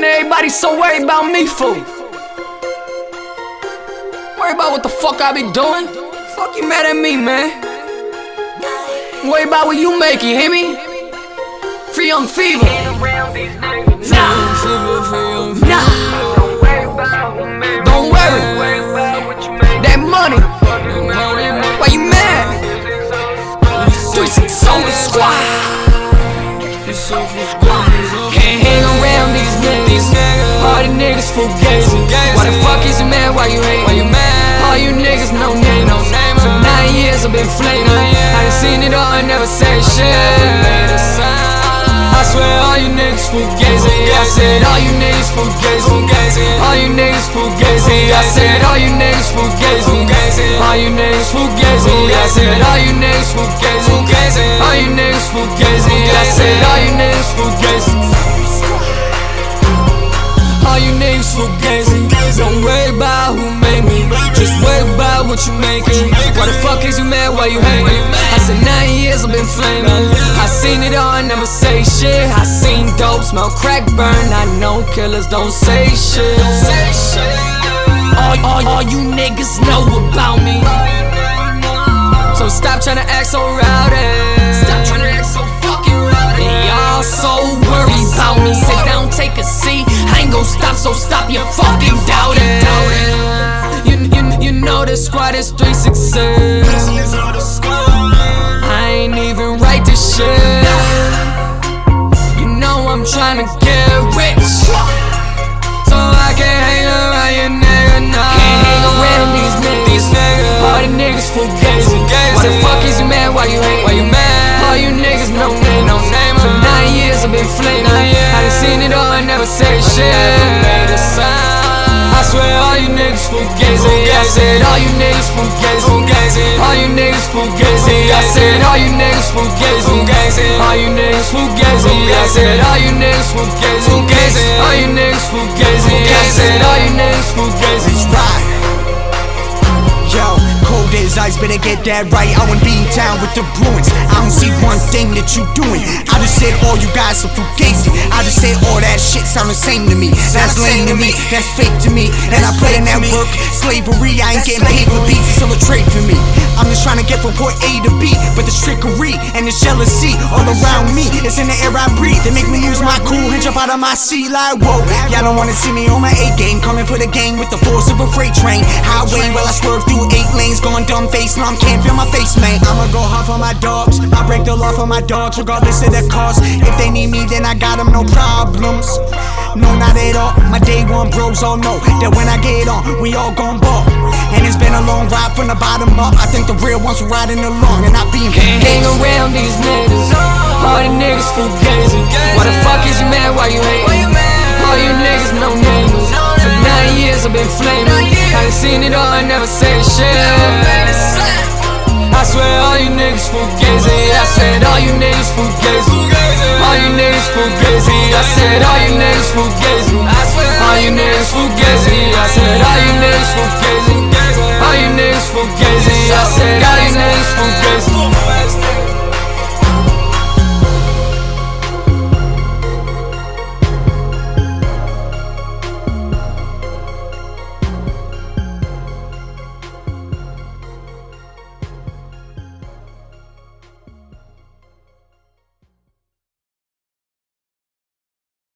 and everybody so worried about me for? Worry about what the fuck I be doing? Fuck you mad at me, man. Worry about what you making, hear me? Free Young Fever. Nah. Don't worry. That money. Why you mad? 3 6 Solar Squad. Can't hang around these niggas. All the niggas Fugazi. Why the fuck is you mad? Why you hate? All you niggas no name. For 9 years I've been flaming. I done seen it all, I never said shit. I swear all you niggas Fugazi. I said all you niggas Fugazi. All you niggas Fugazi. I said all you niggas Fugazi. All you niggas Fugazi. I said all you niggas Fugazi. All you niggas Fugazi. I said all you niggas Fugazi. All you niggas Fugazi. Don't worry about who made me, just worry about what you making. Why the fuck is you mad? Why you hating? I said 9 years I've been flaming. I seen it all, I never say shit. I seen dope, smell crack, burn. I know killers don't say shit. All you niggas know about me, so stop tryna act so rowdy. Stop tryna act so fucking rowdy. Y'all so worried about me. Sit down, take a seat. I ain't gon' stop, so stop your fucking doubting. You know the squad is 3 6 I ain't even write this shit. You know I'm tryna get rich, so I can't hang around your nigga, no. Can't hang around these niggas. All the niggas Fugazi. Why the fuck is you mad? Why you hate? All you niggas no name. For 9 years I've been flaming. I done seen it all, I never said shit. I swear all you niggas Fugazi. I said all you niggas Fugazi. All you niggas Fugazi. I said all you niggas Fugazi. All you niggas Fugazi. I said all you niggas Fugazi. All you niggas Fugazi. I said all you niggas Fugazi. Yo, cold as ice, better get that right. I wouldn't be in town with the Bruins. I don't see one thing that you doing. I just said all you guys are Fugazi. I just said all that shit sound the same to me. That's lame to me, that's fake to me. And I play in that work, slavery. I ain't getting paid for beats, it's still a trade for me. I'm just trying to get from point A to B, but this trickery and this jealousy all around me, it's in the air I breathe. They make me lose my cool, and jump out of my seat like whoa. Y'all don't wanna see me on my A game, coming for the game with the force of a freight train. Highway, well I swerve through 8 lanes, going dumb face, mom can't feel my face, man. I'ma go hard for my dogs, I break the law for my dogs, regardless of the cost. If they need me, then I got them, no problems. No, not at all, my day one bros all know that when I get on, we all gon' ball. And it's been a long ride from the bottom up, I think the real ones were riding along and I being Fugazi. Hang around these niggas, all the niggas Fugazi. Why the fuck is you mad? Why you hating? All you niggas no names. For 9 years I've been flaming. I done seen it all, I never said shit. I swear all you niggas Fugazi. I said all you niggas Fugazi.